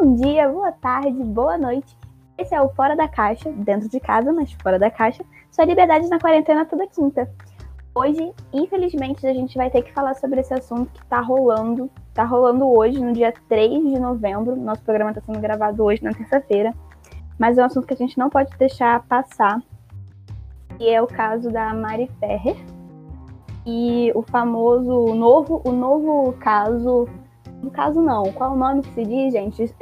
Bom dia, boa tarde, boa noite. Esse é o Fora da Caixa, dentro de casa, mas fora da caixa. Sua liberdade na quarentena toda quinta. Hoje, infelizmente, a gente vai ter que falar sobre esse assunto que tá rolando hoje, no dia 3 de novembro. Nosso programa tá sendo gravado hoje, na terça-feira. Mas é um assunto que a gente não pode deixar passar, que é o caso da Mari Ferrer. E o famoso, o novo caso... No caso, não. Qual o nome que se diz, gente?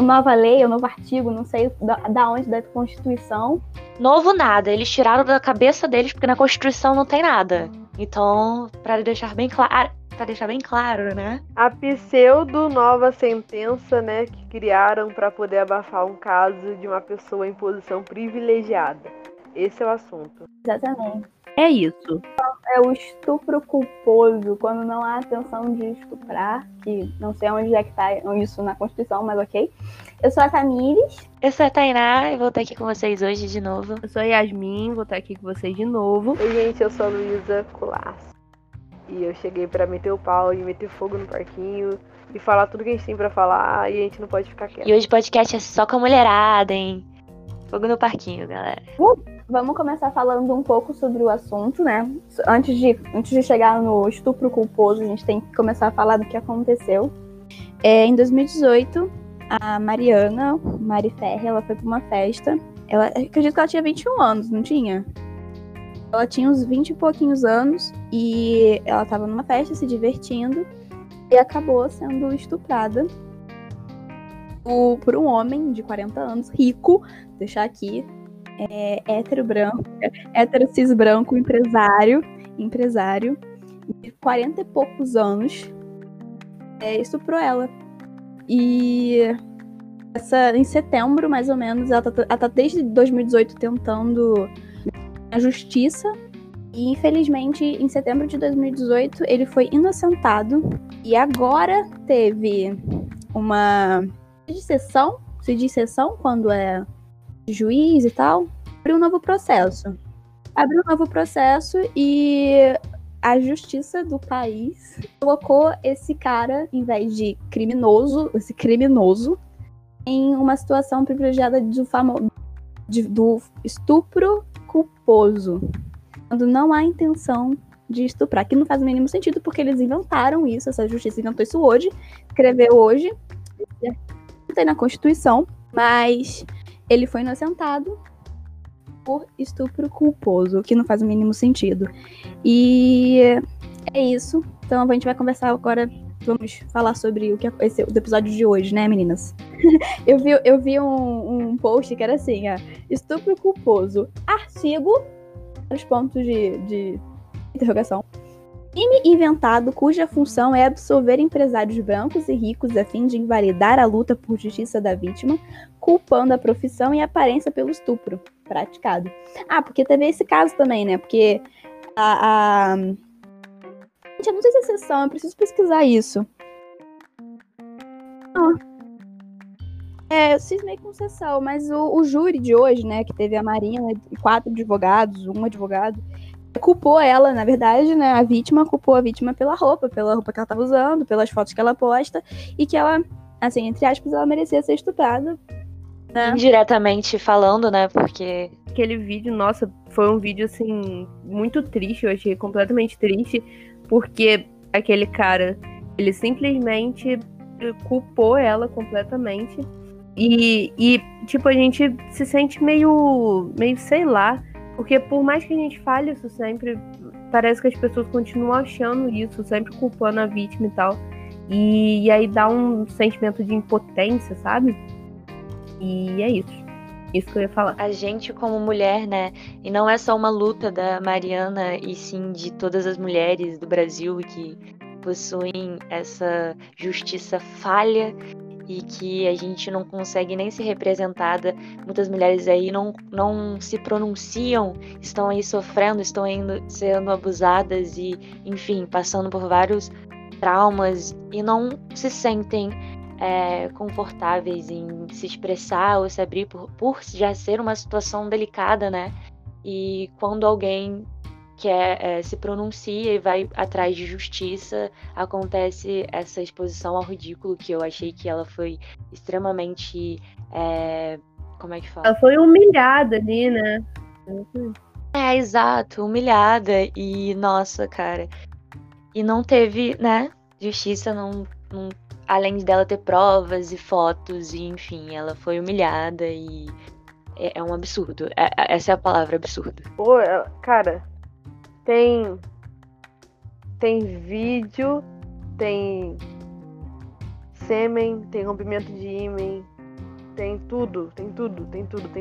Nova lei, o novo artigo, não sei da onde, da Constituição. Novo nada. Eles tiraram da cabeça deles, porque na Constituição não tem nada. Então, para deixar bem claro, né? A pseudo-nova sentença, né, que criaram para poder abafar um caso de uma pessoa em posição privilegiada. Esse é o assunto. Exatamente. É isso. É o estupro culposo, quando não há intenção de estuprar, que não sei onde é que tá isso na Constituição, mas ok. Eu sou a Tamires. Eu sou a Tainá e vou estar aqui com vocês hoje de novo. Eu sou a Yasmin, vou estar aqui com vocês de novo. Oi, gente, eu sou a Luísa Colasso. E eu cheguei pra meter o pau e meter fogo no parquinho e falar tudo que a gente tem pra falar e a gente não pode ficar quieto. E hoje o podcast é só com a mulherada, hein? Fogo no parquinho, galera. Vamos começar falando um pouco sobre o assunto, né? Antes de chegar no estupro culposo, a gente tem que começar a falar do que aconteceu. Em 2018, a Mari Ferrer, ela foi para uma festa. Ela, acredito que ela tinha 21 anos, não tinha? Ela tinha uns 20 e pouquinhos anos e ela estava numa festa se divertindo e acabou sendo estuprada por um homem de 40 anos, rico, vou deixar aqui, hétero cis branco, empresário de 40 e poucos anos, estuprou ela. E em setembro, mais ou menos, ela tá desde 2018 tentando a justiça. E infelizmente, em setembro de 2018, ele foi inocentado. E agora teve uma sessão, se diz sessão quando é juiz e tal, abriu um novo processo e a justiça do país colocou esse cara, em vez de criminoso, em uma situação privilegiada do estupro culposo, quando não há intenção de estuprar, que não faz o mínimo sentido, porque eles inventaram isso, essa justiça inventou isso hoje, escreveu hoje, não tem na Constituição, mas... Ele foi inocentado por estupro culposo, que não faz o mínimo sentido. E é isso. Então a gente vai conversar agora, vamos falar sobre o que aconteceu do episódio de hoje, né, meninas? Eu vi um post que era assim, estupro culposo, artigo, os pontos de interrogação. Crime inventado cuja função é absolver empresários brancos e ricos a fim de invalidar a luta por justiça da vítima, culpando a profissão e a aparência pelo estupro praticado. Porque teve esse caso também, né? Porque a... Gente, eu não sei se é exceção, eu preciso pesquisar isso. Eu fiz meio com exceção, mas o júri de hoje, né? Que teve a Mariana e 4 advogados, um advogado... Culpou ela, na verdade, né? Culpou a vítima pela roupa que ela tava usando, pelas fotos que ela posta, e que ela, assim, entre aspas, ela merecia ser estuprada, né? Indiretamente falando, né? Porque... Aquele vídeo, nossa, foi um vídeo, assim, muito triste, eu achei completamente triste, porque aquele cara, ele simplesmente culpou ela completamente, e tipo, a gente se sente meio sei lá. Porque por mais que a gente fale isso sempre, parece que as pessoas continuam achando isso, sempre culpando a vítima e tal. E aí dá um sentimento de impotência, sabe? E é isso. Isso que eu ia falar. A gente como mulher, né? E não é só uma luta da Mariana e sim de todas as mulheres do Brasil que possuem essa justiça falha. E que a gente não consegue nem ser representada. Muitas mulheres aí não se pronunciam, estão aí sofrendo, estão aí sendo abusadas e, enfim, passando por vários traumas e não se sentem confortáveis em se expressar ou se abrir por já ser uma situação delicada, né? E quando alguém que se pronuncia e vai atrás de justiça, acontece essa exposição ao ridículo, que eu achei que ela foi extremamente... como é que fala? Ela foi humilhada ali, né? É, exato, humilhada. E, nossa, cara... E não teve, né? Justiça não... Além dela ter provas e fotos, e enfim, ela foi humilhada e... É um absurdo. Essa é a palavra, absurdo. Pô, cara, tem vídeo, tem sêmen, tem rompimento de ímen, tem tudo. Tem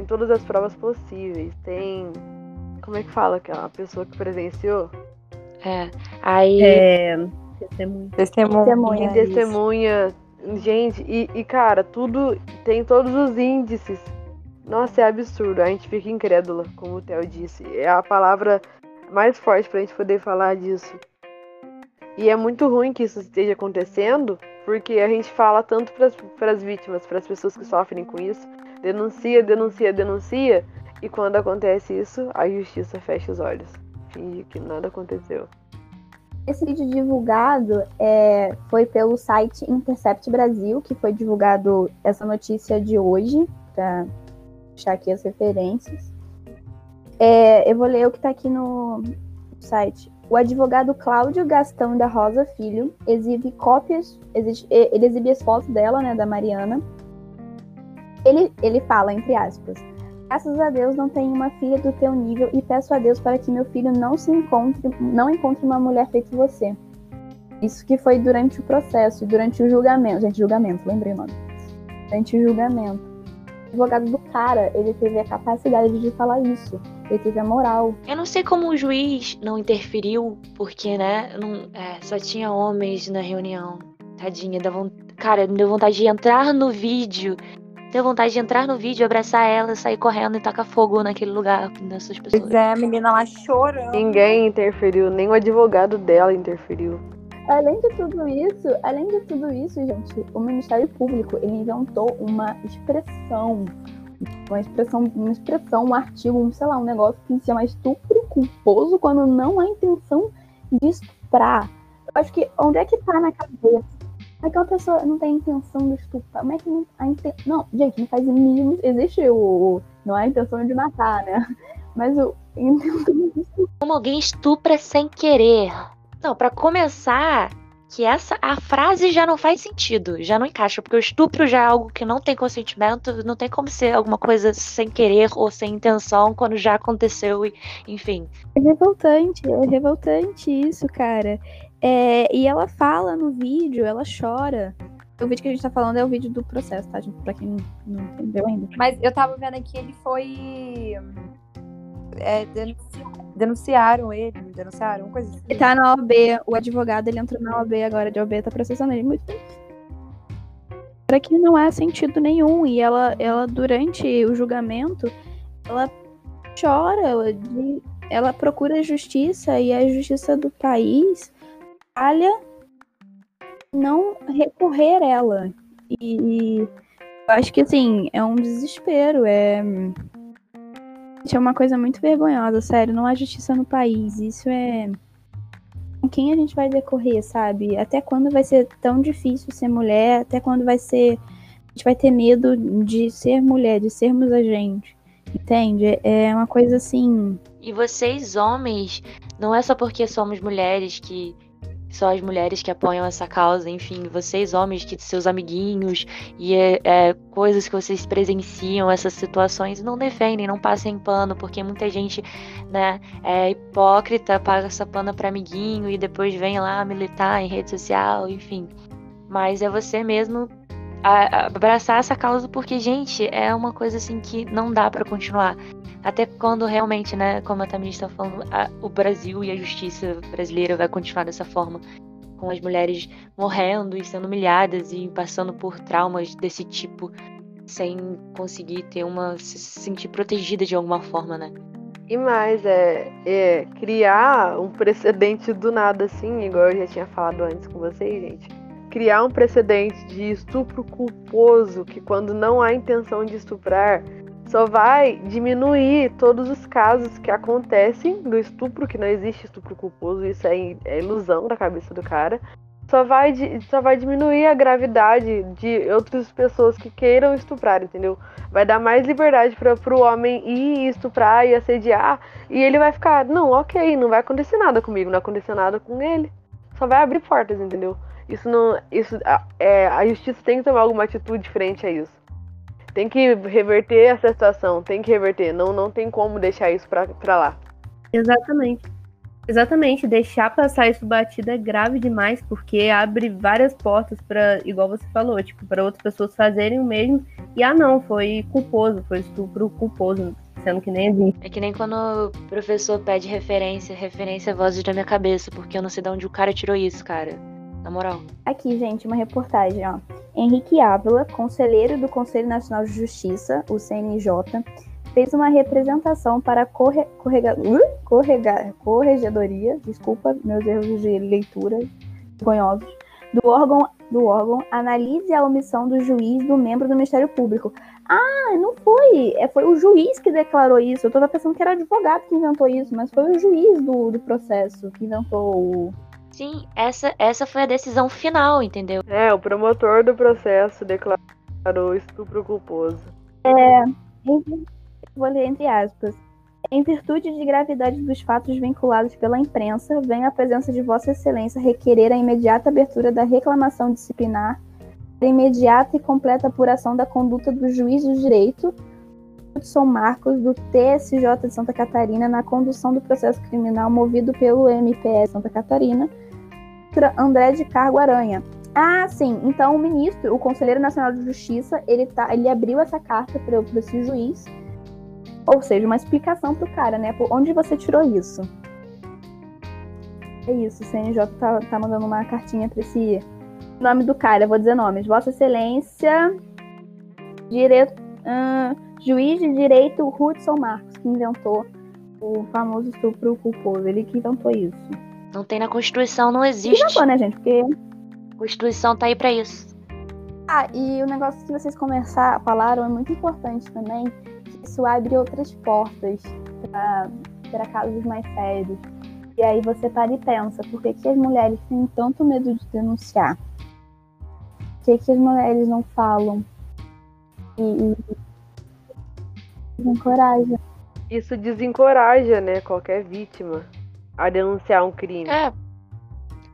todas as provas possíveis. Tem... Como é que fala aquela pessoa que presenciou? Testemunha. Gente, e cara, tudo... Tem todos os índices. Nossa, é absurdo, a gente fica incrédula, como o Theo disse. É a palavra mais forte pra gente poder falar disso. E é muito ruim que isso esteja acontecendo, porque a gente fala tanto pras vítimas, pras pessoas que sofrem com isso. Denuncia. E quando acontece isso, a justiça fecha os olhos. Finge que nada aconteceu. Esse vídeo divulgado foi pelo site Intercept Brasil, que foi divulgado essa notícia de hoje, tá? Deixar aqui as referências. Eu vou ler o que está aqui no site. O advogado Cláudio Gastão da Rosa Filho exibe as fotos dela, né, da Mariana. Ele fala, entre aspas: "Graças a Deus não tenho uma filha do teu nível e peço a Deus para que meu filho não encontre uma mulher feito você." Isso que foi durante o processo, durante o julgamento. Gente, julgamento, lembrei o nome. Durante o julgamento. O advogado do cara, ele teve a capacidade de falar isso, ele teve a moral. Eu não sei como o juiz não interferiu, porque, né, só tinha homens na reunião. Tadinha, cara, me deu vontade de entrar no vídeo, abraçar ela, sair correndo e tacar fogo naquele lugar, nessas pessoas. Pois é, a menina lá chorando. Ninguém interferiu, nem o advogado dela interferiu. Além de tudo isso, gente, o Ministério Público, ele inventou uma expressão, um artigo, um negócio que se chama estupro culposo quando não há intenção de estuprar. Eu acho que onde é que tá na cabeça? Aquela pessoa não tem intenção de estuprar. Como é que não há intenção? Não, gente, não faz mínimo. Existe não há intenção de matar, né? Mas o intenção de estuprar. Como alguém estupra sem querer? Não, pra começar, que a frase já não faz sentido, já não encaixa, porque o estupro já é algo que não tem consentimento, não tem como ser alguma coisa sem querer ou sem intenção quando já aconteceu, e, enfim. É revoltante isso, cara. E ela fala no vídeo, ela chora. O vídeo que a gente tá falando é o vídeo do processo, tá, gente? Pra quem não entendeu ainda. Mas eu tava vendo aqui, ele foi... denunciaram, uma coisa assim. Ele tá na OAB, o advogado, ele entrou na OAB agora, de OAB tá processando ele muito bem. Para que não há sentido nenhum, e ela durante o julgamento, ela chora, ela procura justiça, e a justiça do país falha não recorrer ela. E eu acho que, assim, é um desespero, é uma coisa muito vergonhosa, sério. Não há justiça no país. Isso é... Com quem a gente vai decorrer, sabe? Até quando vai ser tão difícil ser mulher? Até quando vai ser... A gente vai ter medo de ser mulher, de sermos a gente. Entende? É uma coisa assim... E vocês, homens, não é só porque somos mulheres que... Só as mulheres que apoiam essa causa, enfim, vocês homens, que seus amiguinhos e coisas que vocês presenciam, essas situações, não defendem, não passem pano, porque muita gente, né, é hipócrita, passa pano para amiguinho e depois vem lá militar em rede social, enfim. Mas é você mesmo abraçar essa causa, porque, gente, é uma coisa assim que não dá para continuar. Até quando realmente, né, como a Tamir está falando, o Brasil e a justiça brasileira vai continuar dessa forma, com as mulheres morrendo e sendo humilhadas e passando por traumas desse tipo, sem conseguir se sentir protegida de alguma forma, né? E mais, criar um precedente do nada, assim, igual eu já tinha falado antes com vocês, gente. Criar um precedente de estupro culposo, que quando não há intenção de estuprar... só vai diminuir todos os casos que acontecem do estupro, que não existe estupro culposo, isso é ilusão da cabeça do cara. Só vai diminuir a gravidade de outras pessoas que queiram estuprar, entendeu? Vai dar mais liberdade pro homem ir estuprar e assediar, e ele vai ficar, não, ok, não vai acontecer nada comigo, não aconteceu nada com ele. Só vai abrir portas, entendeu? A justiça tem que tomar alguma atitude diferente a isso. Tem que reverter essa situação, tem que reverter. Não tem como deixar isso pra lá. Exatamente, deixar passar isso batido é grave demais, porque abre várias portas para, igual você falou, tipo, para outras pessoas fazerem o mesmo. E não, foi culposo, foi estupro culposo, sendo que nem existe. É que nem quando o professor pede referência voz da minha cabeça, porque eu não sei de onde o cara tirou isso, cara. Na moral. Aqui, gente, uma reportagem, ó. Henrique Ávila, conselheiro do Conselho Nacional de Justiça, o CNJ, fez uma representação para a corregedoria, desculpa, meus erros de leitura, vergonhosos, do órgão, analise a omissão do juiz do membro do Ministério Público. Não foi, foi o juiz que declarou isso, eu estava pensando que era advogado que inventou isso, mas foi o juiz do processo que inventou o... Sim, essa foi a decisão final, entendeu? O promotor do processo declarou estupro culposo. Vou ler entre aspas. Em virtude de gravidade dos fatos vinculados pela imprensa, vem a presença de Vossa Excelência requerer a imediata abertura da reclamação disciplinar, a imediata e completa apuração da conduta do juiz do direito, Hudson Marcos, do TSJ de Santa Catarina, na condução do processo criminal movido pelo MPS Santa Catarina, André de Cargo Aranha. Sim, então o ministro, o Conselheiro Nacional de Justiça, ele abriu essa carta para esse juiz. Ou seja, uma explicação pro cara, né? Por onde você tirou isso? É isso, o CNJ tá mandando uma cartinha pra esse... Nome do cara, eu vou dizer nomes. Vossa Excelência... Juiz de Direito Hudson Marcos, que inventou o famoso estupro culposo. Ele que inventou isso. Não tem na Constituição, não existe. E não foi, né, gente? Porque... A Constituição tá aí pra isso. E o negócio que vocês falaram é muito importante também... Isso abre outras portas para casos mais sérios. E aí você para e pensa, por que as mulheres têm tanto medo de denunciar? Por que as mulheres não falam? E desencoraja. Isso desencoraja, né, qualquer vítima a denunciar um crime.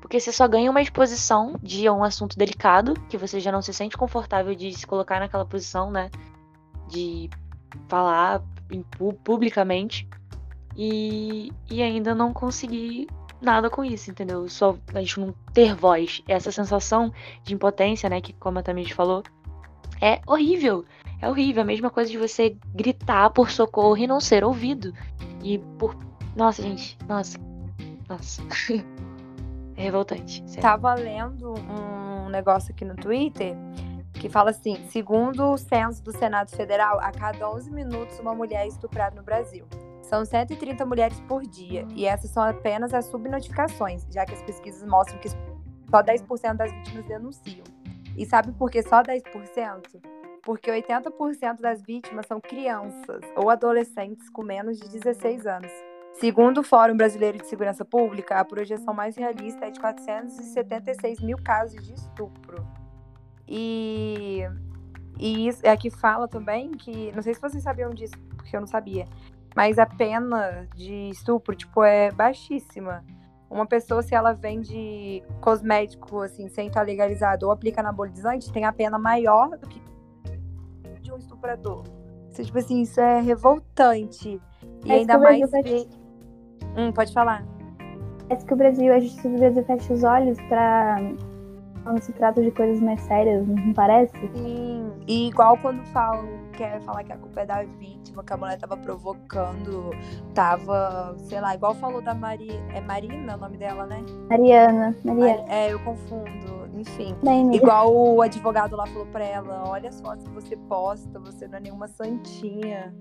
Porque você só ganha uma exposição de um assunto delicado, que você já não se sente confortável de se colocar naquela posição, né, de... falar publicamente e ainda não conseguir nada com isso, entendeu? Só a gente não ter voz. Essa sensação de impotência, né, que como a Tamires falou, é horrível. É horrível. A mesma coisa de você gritar por socorro e não ser ouvido. Nossa, gente. Nossa. É revoltante. Sério. Tava lendo um negócio aqui no Twitter... que fala assim, segundo o censo do Senado Federal, a cada 11 minutos uma mulher é estuprada no Brasil. São 130 mulheres por dia, e essas são apenas as subnotificações, já que as pesquisas mostram que só 10% das vítimas denunciam. E sabe por que só 10%? Porque 80% das vítimas são crianças ou adolescentes com menos de 16 anos. Segundo o Fórum Brasileiro de Segurança Pública, a projeção mais realista é de 476 mil casos de estupro. E isso é que fala também que, não sei se vocês sabiam disso, porque eu não sabia, mas a pena de estupro, tipo, é baixíssima. Uma pessoa, se ela vende cosmético, assim, sem estar legalizado, ou aplica anabolizante, tem a pena maior do que de um estuprador. Então, tipo assim, isso é revoltante. E ainda mais... pode falar. Parece que a justiça do Brasil fecha os olhos pra... quando se trata de coisas mais sérias, não parece? Sim, e igual quando quer falar que a culpa é da vítima, que a mulher tava provocando, sei lá, igual falou da Maria, é Marina o nome dela, né? Mariana. Eu confundo, enfim. Bem, igual o advogado lá falou pra ela, olha só, se você posta, você não é nenhuma santinha.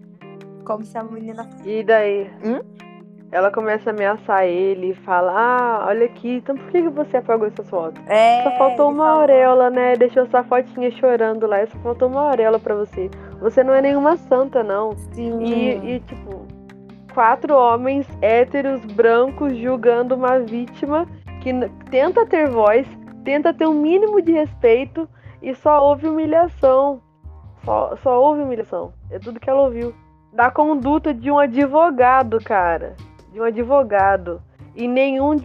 Como se a menina... E daí? Ela começa a ameaçar ele e fala, olha aqui, então por que você apagou essas fotos? Só faltou uma auréola, né? Deixou sua fotinha chorando lá, só faltou uma auréola pra você. Você não é nenhuma santa, não. Sim. E tipo, 4 homens héteros, brancos, julgando uma vítima que tenta ter voz, tenta ter um mínimo de respeito e só houve humilhação. Só houve humilhação. É tudo que ela ouviu. Da conduta de um advogado, cara. De um advogado. E ninguém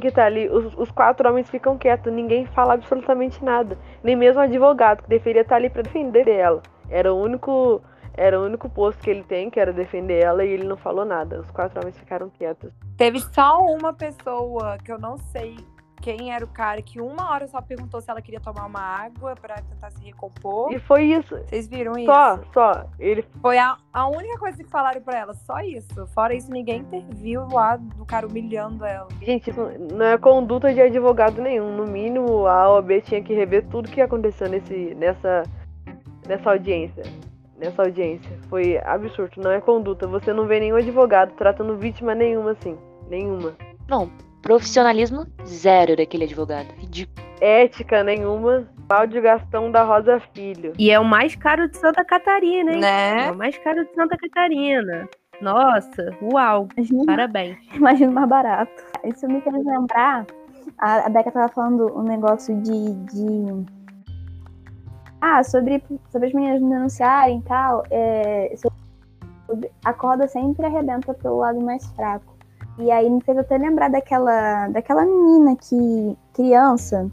que tá ali. Os 4 homens ficam quietos. Ninguém fala absolutamente nada. Nem mesmo o advogado, que deveria estar ali pra defender ela. Era o único posto que ele tem, que era defender ela, e ele não falou nada. Os 4 homens ficaram quietos. Teve só uma pessoa, que eu não sei quem era o cara, que uma hora só perguntou se ela queria tomar uma água pra tentar se recompor. E foi isso. Vocês viram isso? Só. Ele... Foi a única coisa que falaram pra ela, só isso. Fora isso, ninguém interviu lá do cara humilhando ela. Gente, isso não é conduta de advogado nenhum. No mínimo, a OAB tinha que rever tudo que aconteceu nessa audiência. Nessa audiência. Foi absurdo, não é conduta. Você não vê nenhum advogado tratando vítima nenhuma assim. Nenhuma. Não. Profissionalismo zero daquele advogado. Ridículo. Ética nenhuma. Cláudio Gastão da Rosa Filho. E é o mais caro de Santa Catarina, hein? Né? É o mais caro de Santa Catarina. Nossa, uau. Imagina, parabéns. Imagina mais barato. Isso me fez lembrar. A Beca tava falando um negócio sobre as meninas denunciarem e tal. A corda sempre arrebenta pelo lado mais fraco. E aí me fez até lembrar daquela menina que, criança,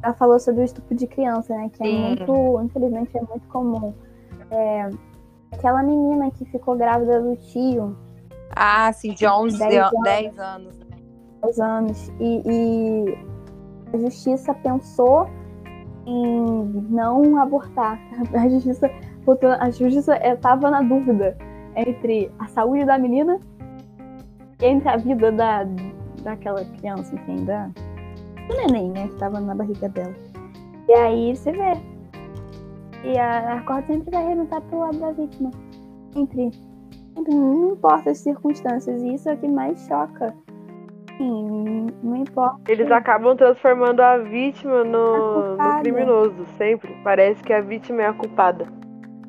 ela falou sobre o estupro de criança, né? Que é muito, infelizmente, é muito comum. Aquela menina que ficou grávida do tio. Ah, sim, de 10 anos. 10 anos. E a justiça pensou em não abortar. A justiça estava na dúvida entre a saúde da menina entre a vida daquela criança, enfim, do neném, né, que tava na barriga dela. E aí você vê. E a corda sempre vai arrebentar pro lado da vítima. Sempre. Não importa as circunstâncias. E isso é o que mais choca. Sim, não importa. Eles acabam transformando a vítima no criminoso, sempre. Parece que a vítima é a culpada.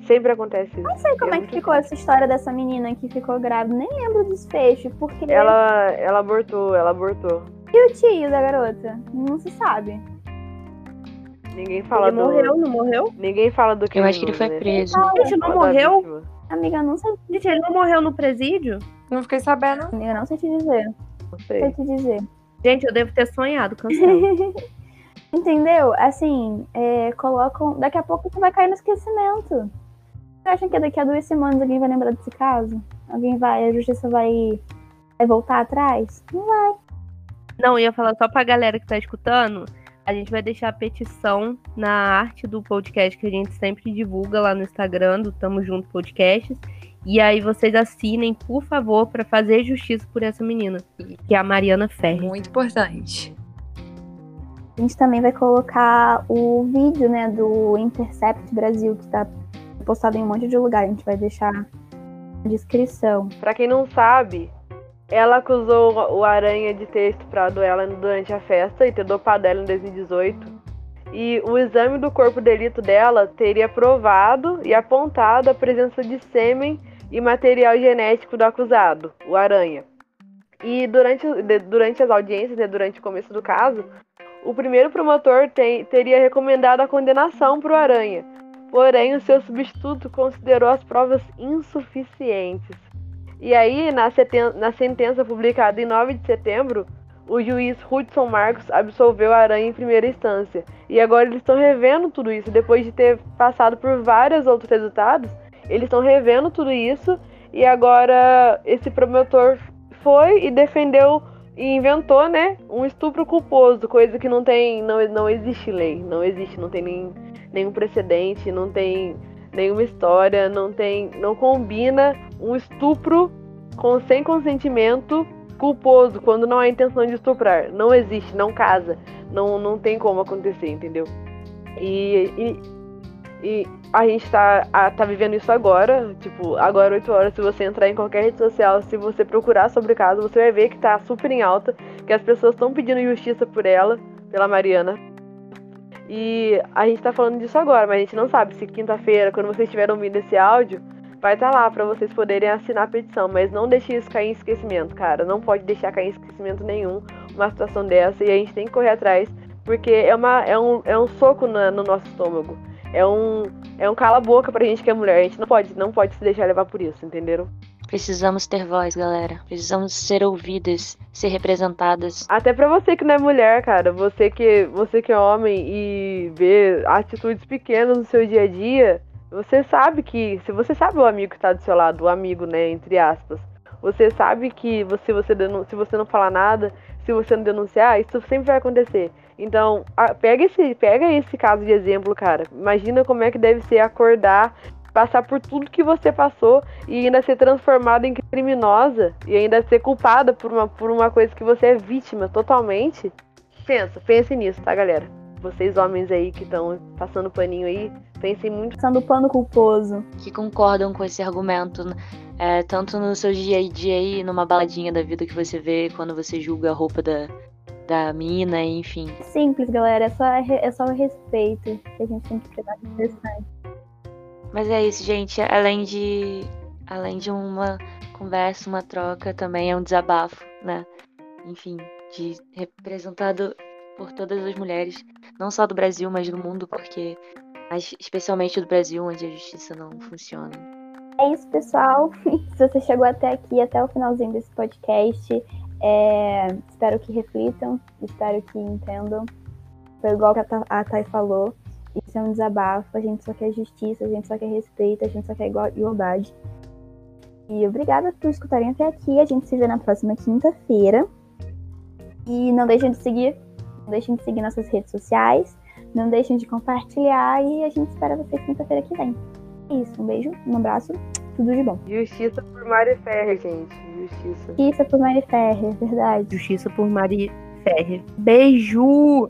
Sempre acontece isso. Não sei como é que ficou essa história dessa menina que ficou grávida. Nem lembro do desfecho, porque... Ela abortou, E o tio da garota? Não se sabe. Ninguém fala ele do... Ele morreu, não morreu? Ninguém fala do que... Eu acho que ele foi preso. Gente, não morreu? Amiga, não sei. Gente, ele não morreu no presídio? Não fiquei sabendo. Amiga, não sei te dizer. Não sei. Não sei te dizer. Gente, eu devo ter sonhado, cansado. Entendeu? Assim, colocam... Daqui a pouco tu vai cair no esquecimento. Você acha que daqui a 2 semanas alguém vai lembrar desse caso? A justiça vai voltar atrás? Não vai. Não, eu ia falar só pra galera que tá escutando, a gente vai deixar a petição na arte do podcast que a gente sempre divulga lá no Instagram, do Tamo Junto Podcast. E aí vocês assinem, por favor, pra fazer justiça por essa menina, que é a Mariana Ferrer. Muito importante. A gente também vai colocar o vídeo, né, do Intercept Brasil, que tá postado em um monte de lugar, a gente vai deixar na descrição. Pra quem não sabe, ela acusou o Aranha de ter estuprado ela durante a festa e ter dopado ela em 2018. E o exame do corpo de delito dela teria provado e apontado a presença de sêmen e material genético do acusado, o Aranha. E durante as audiências, né, durante o começo do caso, o primeiro promotor teria recomendado a condenação para o Aranha. Porém, o seu substituto considerou as provas insuficientes. E aí, na sentença publicada em 9 de setembro, o juiz Hudson Marcos absolveu a Aranha em primeira instância. E agora eles estão revendo tudo isso. Depois de ter passado por vários outros resultados, eles estão revendo tudo isso. E agora esse promotor foi e defendeu e inventou, né, um estupro culposo, coisa que não existe lei, não tem nenhum precedente, não tem nenhuma história, não combina um estupro sem consentimento culposo, quando não há intenção de estuprar. Não existe, não casa, não tem como acontecer, entendeu? E E a gente tá vivendo isso agora, tipo, agora 8 horas, se você entrar em qualquer rede social, se você procurar sobre o caso, você vai ver que tá super em alta, que as pessoas estão pedindo justiça por ela, pela Mariana. E a gente tá falando disso agora, mas a gente não sabe se quinta-feira, quando vocês estiverem ouvindo esse áudio, vai estar lá pra vocês poderem assinar a petição, mas não deixe isso cair em esquecimento, cara, não pode deixar cair em esquecimento nenhum uma situação dessa, e a gente tem que correr atrás, porque é um soco no nosso estômago. É um cala-boca pra gente que é mulher. A gente não pode se deixar levar por isso, entenderam? Precisamos ter voz, galera. Precisamos ser ouvidas, ser representadas. Até pra você que não é mulher, cara. Você que é homem e vê atitudes pequenas no seu dia a dia, você sabe que... Se você sabe o amigo que tá do seu lado, o amigo, né, entre aspas, você sabe que se você não falar nada, se você não denunciar, isso sempre vai acontecer. Então, pega esse caso de exemplo, cara. Imagina como é que deve ser acordar, passar por tudo que você passou e ainda ser transformada em criminosa e ainda ser culpada por uma coisa que você é vítima totalmente. Pense nisso, tá, galera? Vocês homens aí que estão passando paninho aí, pensem muito. Passando pano culposo. Que concordam com esse argumento, tanto no seu dia a dia aí, numa baladinha da vida que você vê quando você julga a roupa da mina, enfim. Simples, galera, é só o respeito que a gente tem que pregar de verdade. Mas é isso, gente, além de uma conversa, uma troca, também é um desabafo, né? Enfim, representado por todas as mulheres, não só do Brasil, mas do mundo, mas especialmente do Brasil, onde a justiça não funciona. É isso, pessoal. Se você chegou até aqui, até o finalzinho desse podcast, espero que reflitam, espero que entendam. Foi igual que a Thay falou, isso é um desabafo, a gente só quer justiça, a gente só quer respeito, a gente só quer igualdade. E obrigada por escutarem até aqui, a gente se vê na próxima quinta-feira. E não deixem de seguir nossas redes sociais, não deixem de compartilhar e a gente espera vocês quinta-feira que vem. É isso, um beijo, um abraço, tudo de bom. Justiça por Mari Ferrer, gente. Justiça por Mari Ferrer, verdade. Justiça por Mari Ferrer. Beijo!